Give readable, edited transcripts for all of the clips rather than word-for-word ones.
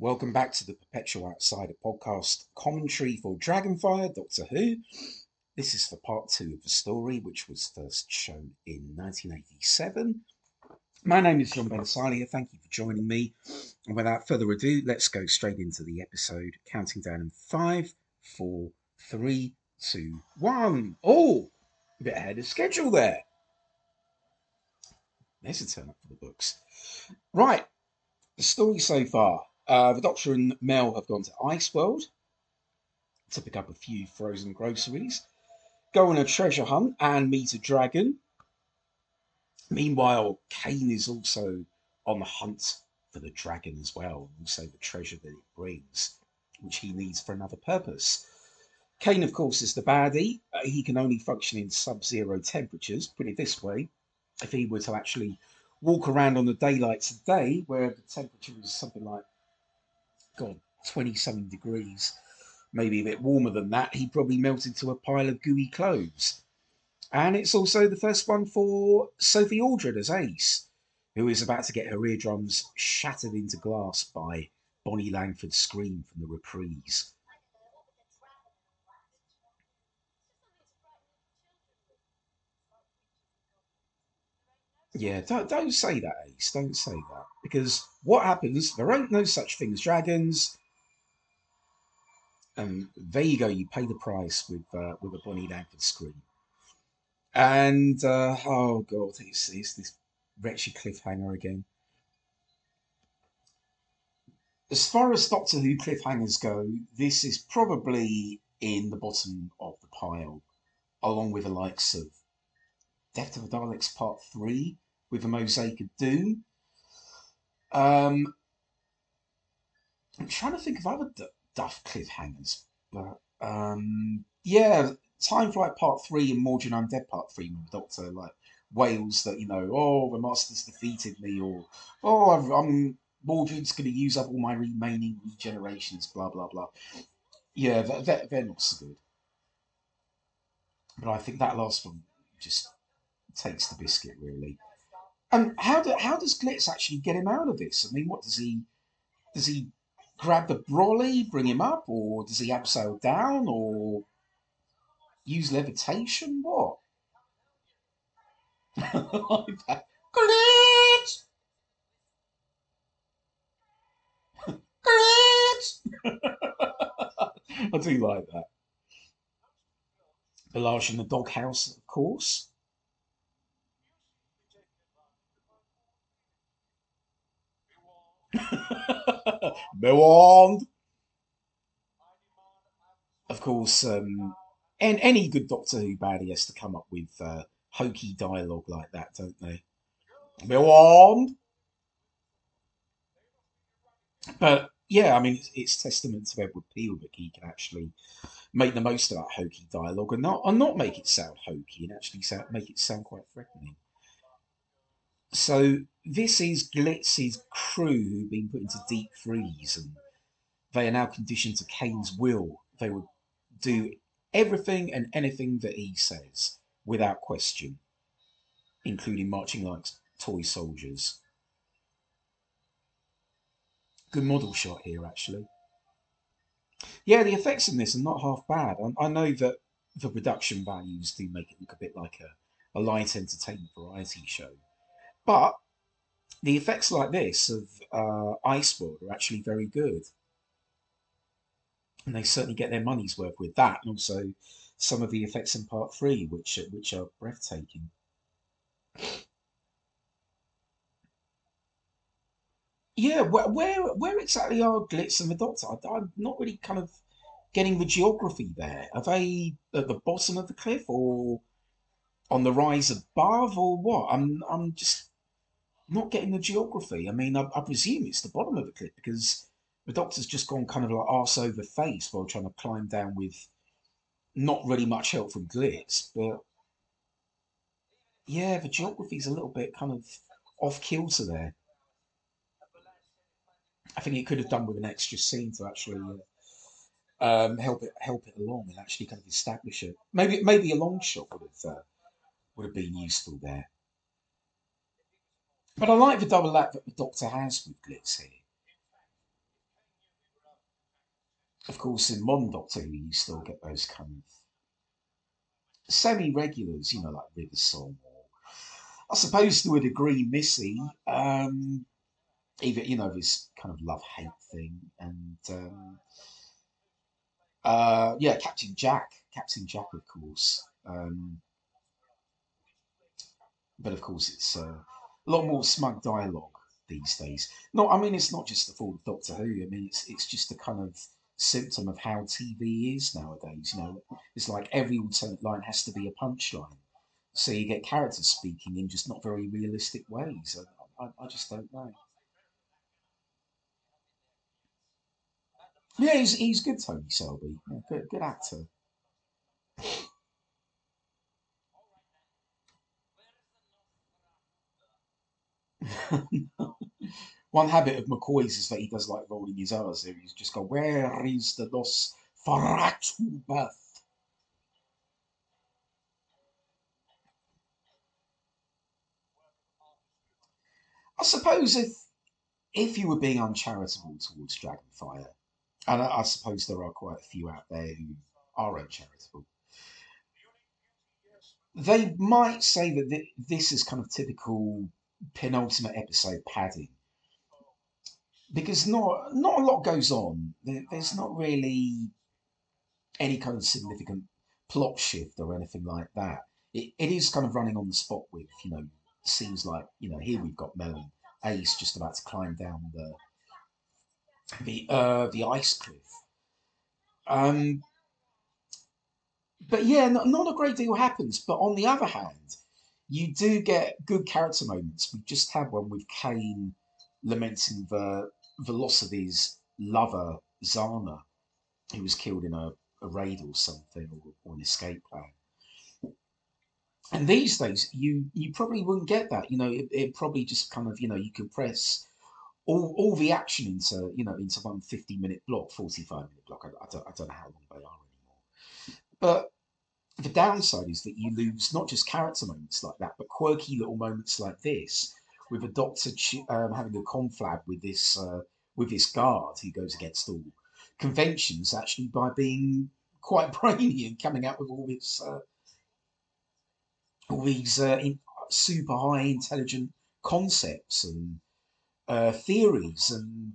Welcome back to the Perpetual Outsider Podcast, commentary for Dragonfire, Doctor Who. This is for part two of the story, which was first shown in 1987. My name is John Bensalia. Thank you for joining me. And without further ado, let's go straight into the episode, counting down in 5, 4, 3, 2, 1. Oh, a bit ahead of schedule there. There's a turn up for the books. Right, the story so far. The Doctor and Mel have gone to Iceworld to pick up a few frozen groceries, go on a treasure hunt and meet a dragon. Meanwhile, Kane is also on the hunt for the dragon as well, and also the treasure that it brings, which he needs for another purpose. Kane, of course, is the baddie. He can only function in sub-zero temperatures, put it this way. If he were to actually walk around on the daylight today, where the temperature is something like 27 degrees, maybe a bit warmer than that, he probably melted to a pile of gooey clothes. And it's also the first one for Sophie Aldred as Ace, who is about to get her eardrums shattered into glass by Bonnie Langford's scream from the reprise. Yeah, don't say that, Ace. Don't say that. Because what happens, there ain't no such thing as dragons. And there you go, you pay the price with a Bonnie Langford scream. And, oh God, it's this wretched cliffhanger again. As far as Doctor Who cliffhangers go, this is probably in the bottom of the pile, along with the likes of Death of the Daleks Part 3 with the Mosaic of Doom. I'm trying to think of other duff cliffhangers, but yeah, Time Flight Part 3 and Mordred Undead Part 3 with the Doctor like wails that, you know, oh, the Master's defeated me, or oh, Mordred's going to use up all my remaining regenerations, blah blah blah. Yeah, they're not so good, but I think that last one just takes the biscuit, really. And how does Glitz actually get him out of this? I mean, what does he grab the brolly, bring him up, or does he abseil down, or use levitation? What? Glitz! Glitz! I do like that. Balazs in the doghouse, of course. Bewand. Of course, and any good Doctor Who baddie has to come up with hokey dialogue like that, don't they? Bewand. But yeah, I mean, it's testament to Edward Peel that he can actually make the most of that hokey dialogue and not make it sound hokey, and actually make it sound quite threatening. So this is Glitz's crew who've been put into deep freeze, and they are now conditioned to Kane's will. They will do everything and anything that he says without question, including marching like toy soldiers. Good model shot here, actually. Yeah, the effects in this are not half bad. I know that the production values do make it look a bit like a light entertainment variety show, but the effects like this of Iceworld are actually very good, and they certainly get their money's worth with that, and also some of the effects in Part 3, which are breathtaking. Yeah, where exactly are Glitz and the Doctor? I'm not really kind of getting the geography there. Are they at the bottom of the cliff, or on the rise above, or what? I'm just not getting the geography. I mean, I presume it's the bottom of the cliff because the Doctor's just gone kind of like arse over face while trying to climb down with not really much help from Glitz. But yeah, the geography's a little bit kind of off kilter there. I think it could have done with an extra scene to actually help it along and actually kind of establish it. Maybe a long shot would have been useful there. But I like the double act that the Doctor has with Glitz here. Of course, in modern Doctor Who, you still get those kind of semi-regulars, you know, like Riversong or, I suppose, to a degree, Missy. Even, you know, this kind of love-hate thing. And, yeah, Captain Jack. Captain Jack, of course. But, of course, it's a lot more smug dialogue these days. No, I mean, it's not just the fault of Doctor Who. I mean, it's just a kind of symptom of how TV is nowadays. You know, it's like every alternate line has to be a punchline. So you get characters speaking in just not very realistic ways. I just don't know. Yeah, he's good, Tony Selby. Yeah, good actor. One habit of McCoy's is that he does like rolling his R's. He's just go, where is the Los Faratubath? I suppose if you were being uncharitable towards Dragonfire, and I suppose there are quite a few out there who are uncharitable, they might say that this is kind of typical penultimate episode padding, because not a lot goes on. There's not really any kind of significant plot shift or anything like that. It is kind of running on the spot with, you know, scenes like, you know, here we've got Melon Ace just about to climb down the ice cliff. But yeah, not a great deal happens. But on the other hand, you do get good character moments. We just had one with Kane lamenting the loss of his lover, Zana, who was killed in a raid or something, or an escape plan. And these days, you probably wouldn't get that. You know, it probably just kind of, you know, you could press all the action into, you know, into one 50-minute block, 45-minute block. I don't know how long they are anymore. But the downside is that you lose not just character moments like that, but quirky little moments like this, with a Doctor having a conflab with this guard who goes against all conventions, actually, by being quite brainy and coming out with all these super high intelligent concepts and theories, and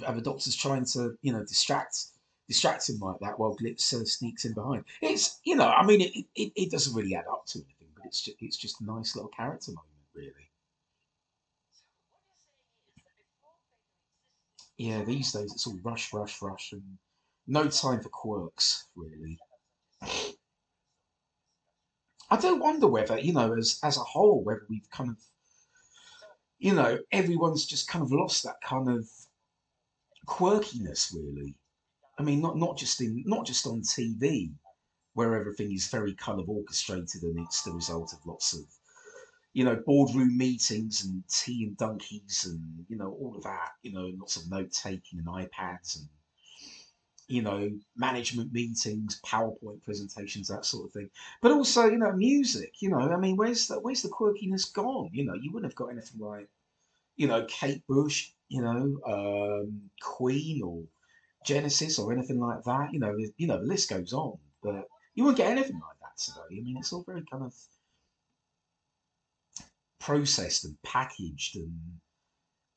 the Doctor's trying to, you know, distract him like that while Glitz sneaks in behind. It's, you know, I mean, it doesn't really add up to anything, but it's just a nice little character moment, really. Yeah, these days it's all rush, rush, rush, and no time for quirks, really. I do wonder whether, you know, as a whole, whether we've kind of, you know, everyone's just kind of lost that kind of quirkiness, really. I mean, not just on TV, where everything is very kind of orchestrated and it's the result of lots of, you know, boardroom meetings and tea and donkeys and, you know, all of that, you know, lots of note taking and iPads and, you know, management meetings, PowerPoint presentations, that sort of thing. But also, you know, music. You know, I mean, where's the quirkiness gone? You know, you wouldn't have got anything like, you know, Kate Bush, you know, Queen or Genesis or anything like that. You know, the list goes on, but you won't get anything like that today. I mean, it's all very kind of processed and packaged and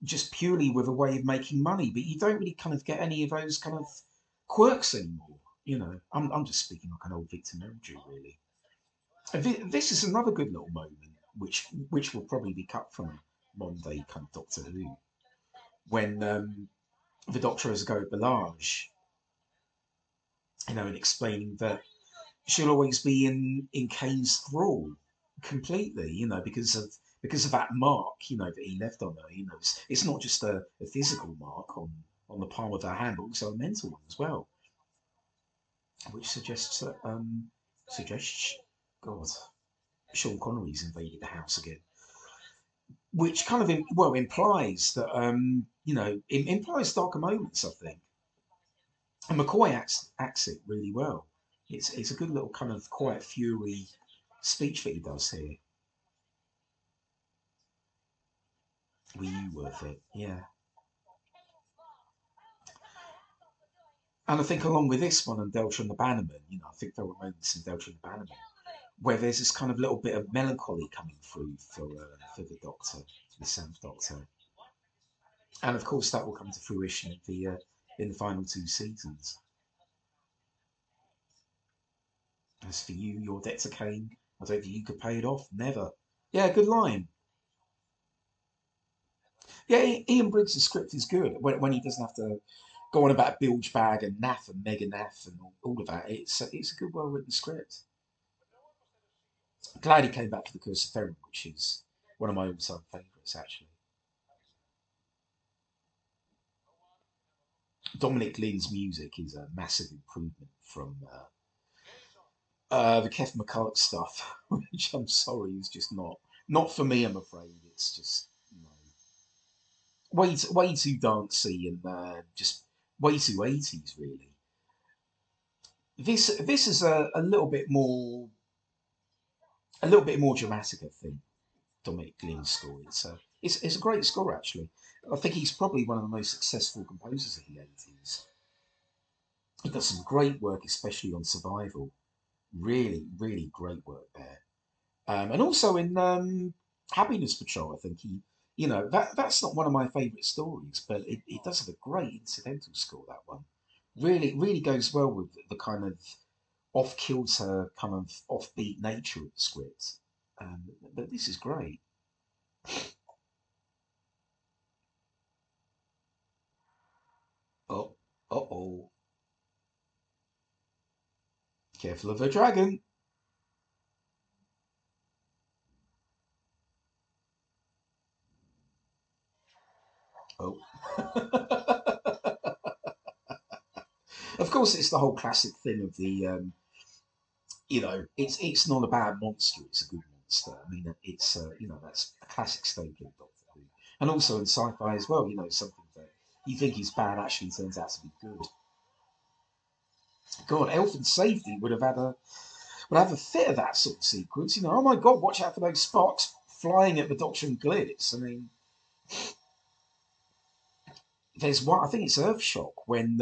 just purely with a way of making money, but you don't really kind of get any of those kind of quirks anymore. You know, I'm just speaking like an old victim imagery, really. This is another good little moment, which will probably be cut from modern-day kind of Doctor Who, when the Doctor has a go at Bellage, you know, and explaining that she'll always be in Kane's thrall completely, you know, because of that mark, you know, that he left on her. You know, it's not just a physical mark on the palm of her hand, but also a mental one as well, which suggests that God, Sean Connery's invaded the house again. Which kind of, well, implies that, you know, it implies darker moments, I think. And McCoy acts it really well. It's a good little kind of quiet fury speech that he does here. Were you worth it? Yeah. And I think along with this one and Delta and the Bannerman, you know, I think there were moments in Delta and the Bannerman where there's this kind of little bit of melancholy coming through for the Doctor, the Seventh Doctor. And of course, that will come to fruition in the final two seasons. As for you, your debt to Kane, I don't think you could pay it off. Never. Yeah, good line. Yeah, Ian Briggs' script is good when he doesn't have to go on about bilge bag and naff and mega naff and all of that. It's a good, well written script. Glad he came back for the Curse of Fenric, which is one of my all-time favourites actually. Dominic Lin's music is a massive improvement from the Kef McCulloch stuff, which I'm sorry is just not for me. I'm afraid it's just way too dancey and just way too 80s really. This is a little bit more dramatic, I think. Dominic Glynn's score. It's a great score actually. I think he's probably one of the most successful composers of the 80s. He does some great work, especially on Survival. Really, really great work there. And also in Happiness Patrol, I think that's not one of my favourite stories, but it does have a great incidental score, that one. Really, really goes well with the kind of off-kilter, kind of offbeat nature of the script. But this is great. Oh, uh-oh. Careful of a dragon. Oh. Of course, it's the whole classic thing of the, it's not a bad monster; it's a good monster. I mean, it's that's a classic staple of Doctor Who, and also in sci-fi as well. You know, something that you think is bad actually turns out to be good. God, Elf and Safety would have a fit of that sort of sequence. You know, oh my God, watch out for those sparks flying at the Doctor and Glitz. I mean. There's one, I think it's Earth Shock, when,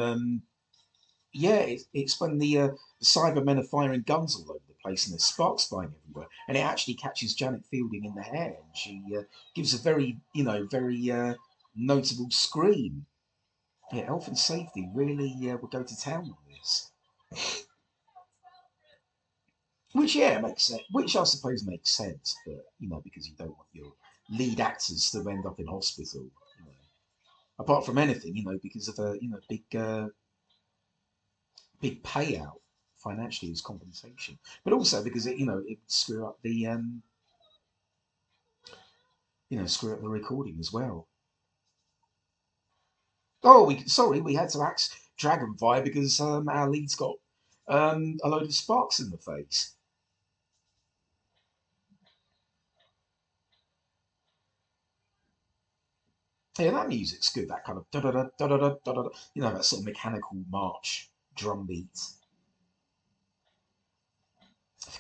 it's when the Cybermen are firing guns all over the place and there's sparks flying everywhere. And it actually catches Janet Fielding in the hair and she gives a very notable scream. Yeah, Elf and Safety really would go to town on this. Which I suppose makes sense, but, because you don't want your lead actors to end up in hospital. Apart from anything, because of a big payout financially as compensation, but also because it screw up the screw up the recording as well. Oh, we had to axe Dragonfire because our lead's got a load of sparks in the face. Yeah, that music's good. That kind of da da da da da da da. That sort of mechanical march drum beat.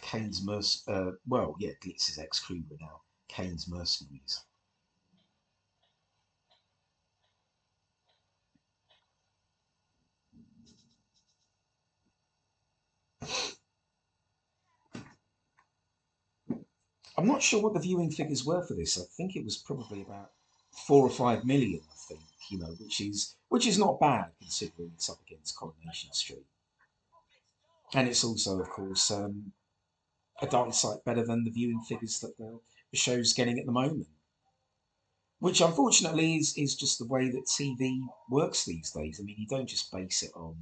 Kane's Glitz's ex-crew are now Kane's mercenaries. I'm not sure what the viewing figures were for this. I think it was probably about 4 or 5 million, I think, which is not bad considering it's up against Coronation Street, and it's also, of course, a darn sight better than the viewing figures that the show's getting at the moment, which unfortunately is just the way that TV works these days. I mean, you don't just base it on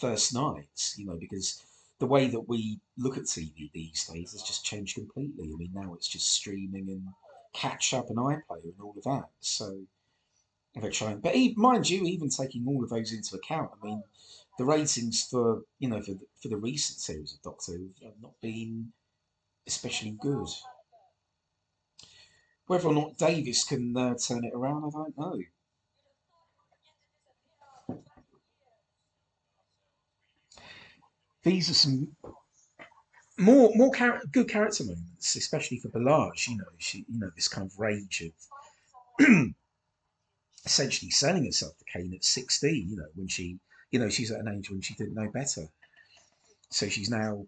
first nights, because the way that we look at TV these days has just changed completely. I mean, now it's just streaming and catch up and iPlayer and all of that. So they're trying, but mind you, even taking all of those into account, I mean, the ratings for the recent series of Doctor Who have not been especially good. Whether or not Davis can turn it around, I don't know. These are some more good character moments, especially for Bellage. She, this kind of rage of essentially selling herself to Kane at 16. When she you know, she's at an age when she didn't know better. So she's now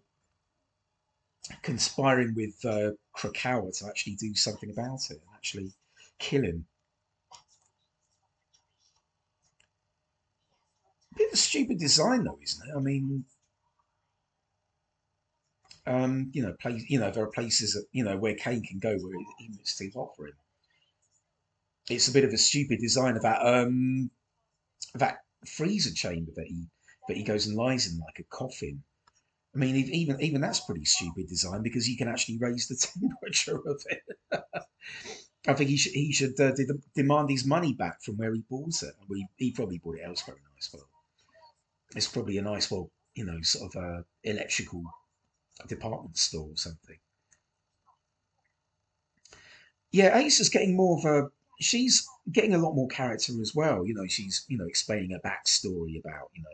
conspiring with Krakauer to actually do something about it and actually kill him. Bit of a stupid design, though, isn't it? I mean, you know, place, you know, there are places that, you know, where Kane can go where it's too hot for him. It's a bit of a stupid design of that freezer chamber that he goes and lies in like a coffin. I mean, even that's pretty stupid design because he can actually raise the temperature of it. I think he should demand his money back from where he bought it. Well, he probably bought it elsewhere in Iceworld. It's probably an Iceworld, you know, sort of electrical department store or something. Yeah, Ace is getting more of a. She's getting a lot more character as well. You know, she's, you know, explaining her backstory about, you know,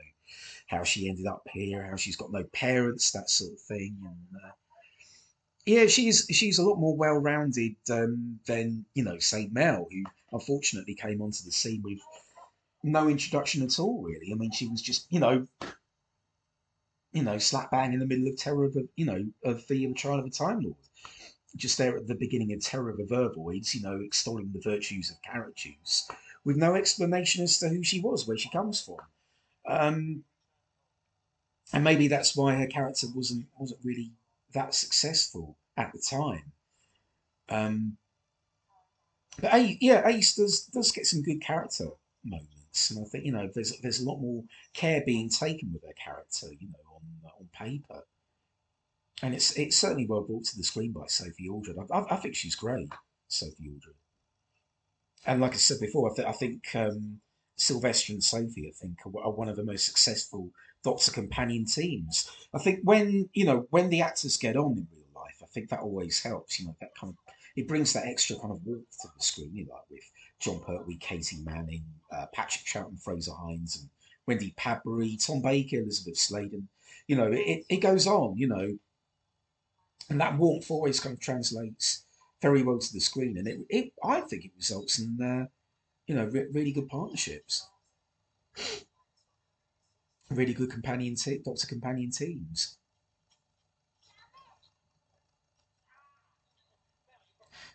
how she ended up here, how she's got no parents, that sort of thing. And yeah, she's a lot more well-rounded than, you know, say Mel, who unfortunately came onto the scene with no introduction at all, really. I mean, she was just, you know, slap bang in the middle of Terror of the, you know, of the Trial of a Time Lord. Just there at the beginning of Terror of the Verboids, you know, extolling the virtues of carrot juice with no explanation as to who she was, where she comes from. And maybe that's why her character wasn't really that successful at the time. But Ace does get some good character moments, and I think, you know, there's a lot more care being taken with her character, you know, on paper. And it's certainly well brought to the screen by Sophie Aldred. I think she's great, Sophie Aldred. And like I said before, I think Sylvester and Sophie, are one of the most successful Doctor companion teams. I think when the actors get on in real life, I think that always helps. You know, that kind of, it brings that extra kind of warmth to the screen, you know, like with John Pertwee, Casey Manning, Patrick Chowd and Fraser Hines, and Wendy Padbury, Tom Baker, Elizabeth Sladen. You know, it goes on, you know. And that warmth always kind of translates very well to the screen, and I think it results in, you know, really good partnerships, really good Doctor companion teams.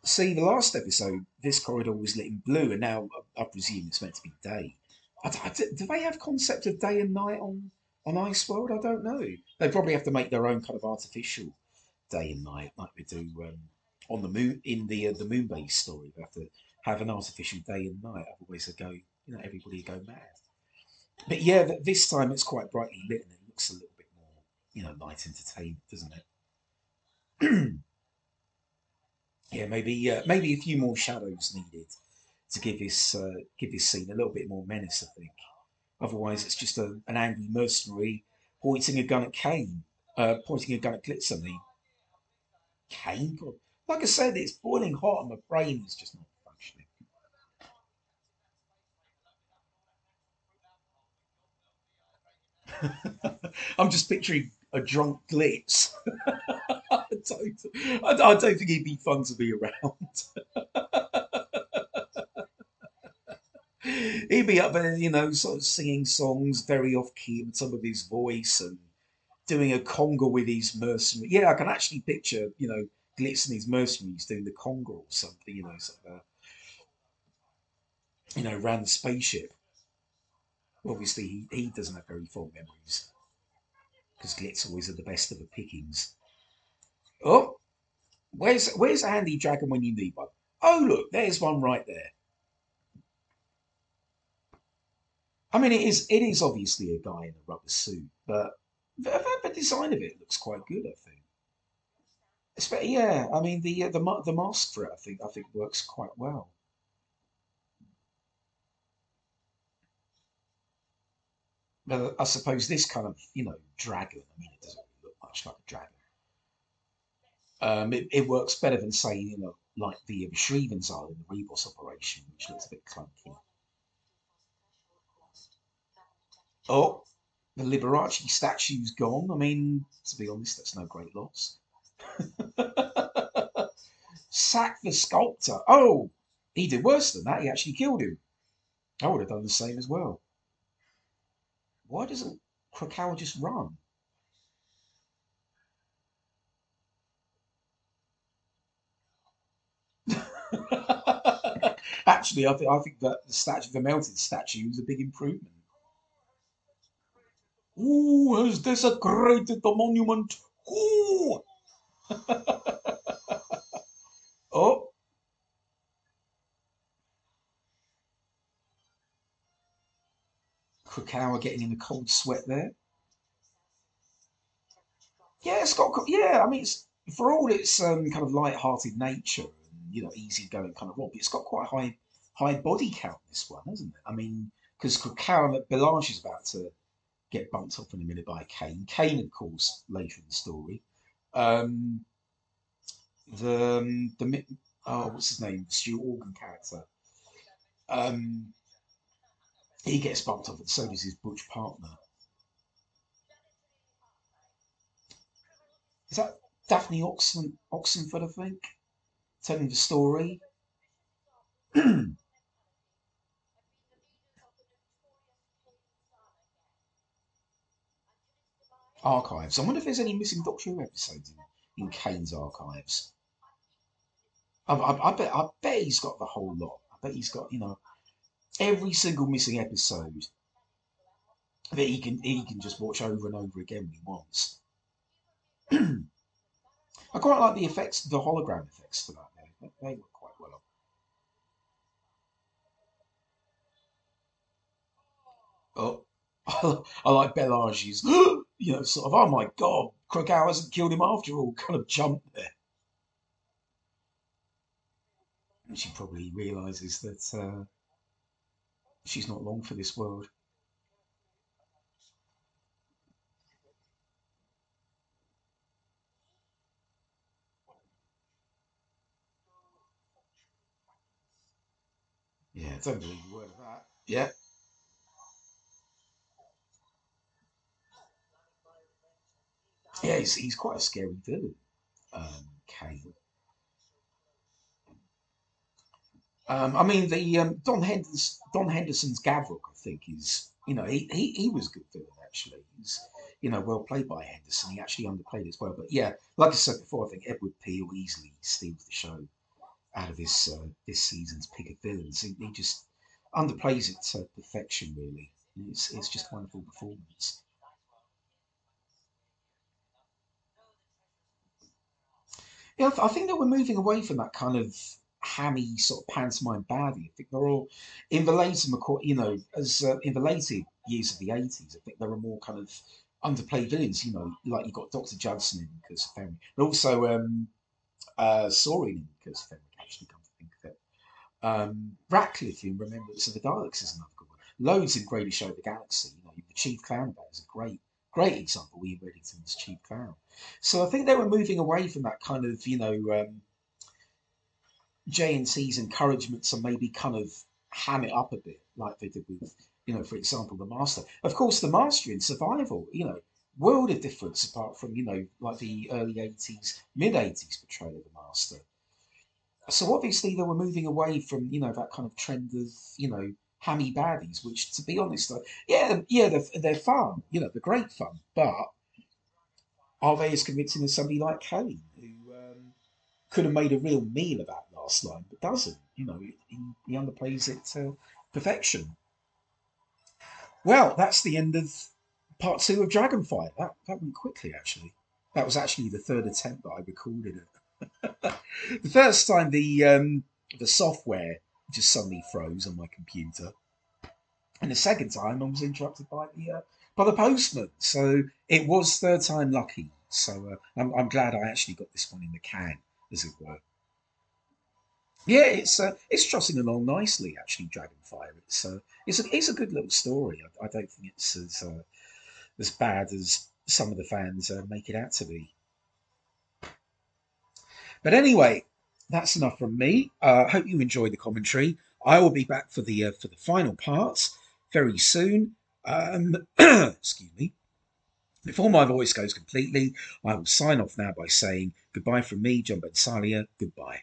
See, the last episode, this corridor was lit in blue, and now I presume it's meant to be day. Do they have concept of day and night on Iceworld? I don't know. They probably have to make their own kind of artificial day and night, like we do on the moon in the Moonbase story. We have to have an artificial day and night. Otherwise, they go, you know, everybody would go mad. But yeah, this time it's quite brightly lit and it looks a little bit more, you know, night entertainment, doesn't it? Yeah, maybe a few more shadows needed to give this scene a little bit more menace, I think. Otherwise, it's just an angry mercenary pointing a gun at Kane, pointing a gun at Glitzer. Kane, God. Like I said, it's boiling hot and my brain is just not functioning. I'm just picturing a drunk Glitz. I don't think he'd be fun to be around. He'd be up there, you know, sort of singing songs very off key with some of his voice and doing a conga with his mercenary. Yeah, I can actually picture, you know, Glitz and his mercenaries doing the conga or something, you know, sort of, you know, around the spaceship. Obviously, he doesn't have very fond memories because Glitz always had the best of the pickings. Oh, where's a handy dragon when you need one? Oh, look, there's one right there. I mean, it is obviously a guy in a rubber suit, but the design of it looks quite good, I think. Yeah, I mean the mask for it, I think works quite well. But I suppose this kind of, you know, dragon. I mean, it doesn't look much like a dragon. It works better than, say, you know, like the Shreven's Isle in the Rebus operation, which looks a bit clunky. Oh. The Liberace statue's gone. I mean, to be honest, that's no great loss. Sack the sculptor. Oh, he did worse than that. He actually killed him. I would have done the same as well. Why doesn't Krakow just run? Actually, I think that the statue, the melted statue, is a big improvement. Who has desecrated the monument? Who? Oh. Krakow are getting in a cold sweat there. Yeah, it's got. Yeah, I mean, it's for all its kind of light-hearted nature, and, you know, easy-going kind of romp, it's got quite a high body count, this one, hasn't it? I mean, because Krakow, Belange is about to get bumped up in a minute by Kane. Kane, of course, later in the story. What's his name? The Stuart Organ character. He gets bumped up, and so does his butch partner. Is that Daphne Oxenford, I think? Telling the story. Archives. I wonder if there's any missing Doctor Who episodes in Kane's archives. I bet he's got the whole lot. I bet he's got, you know, every single missing episode that he can just watch over and over again when he wants. I quite like the effects, the hologram effects for that. They work quite well. Oh, I like Belange's, you know, sort of, oh my God, Krakow hasn't killed him after all, kind of jump there. And she probably realises that she's not long for this world. Yeah, don't believe a word of that. Yeah. Yeah, he's quite a scary villain, Kane. I mean, the Don Henderson's Gavroche, I think, is, you know, he was a good villain, actually. He's, you know, well played by Henderson. He actually underplayed as well. But yeah, like I said before, I think Edward Peel easily steals the show out of this season's pick of villains. He just underplays it to perfection, really. It's just a wonderful performance. Yeah, I think that we're moving away from that kind of hammy sort of pantomime baddie. I think they're all in the later, you know, as in the later years of the 80s. I think there are more kind of underplayed villains. You know, like you got Dr. Judson in Curse of Fenric, but also Saurine in Curse of Fenric. Actually, come to think of it, Ratcliffe in Remembrance of the Daleks is another good one. Loads in Greatest Show of the Galaxy. You know, the Chief Clown of that is a great example. Ian Reddington's Chief Clown. So I think they were moving away from that kind of, you know, J&T's encouragement to maybe kind of ham it up a bit, like they did with, you know, for example, The Master. Of course, The Master in Survival, you know, world of difference apart from, you know, like the early 80s, mid-80s portrayal of The Master. So obviously they were moving away from, you know, that kind of trend of, you know, hammy baddies, which, to be honest, yeah, they're fun, you know, they're great fun, but are they as convincing as somebody like Kane, who could have made a real meal of that last line, but doesn't? You know, he underplays it to perfection. Well, that's the end of part 2 of Dragonfire. That went quickly, actually. That was actually the third attempt that I recorded it. The first time the software just suddenly froze on my computer, and the second time I was interrupted by the postman. So it was third time lucky. So I'm glad I actually got this one in the can, as it were. Yeah, it's trotting along nicely, actually, Dragonfire. It's a good little story. I don't think it's as bad as some of the fans make it out to be. But anyway, that's enough from me. I hope you enjoyed the commentary. I will be back for the final parts very soon. Excuse me. Before my voice goes completely, I will sign off now by saying goodbye from me, John Bensalia. Goodbye.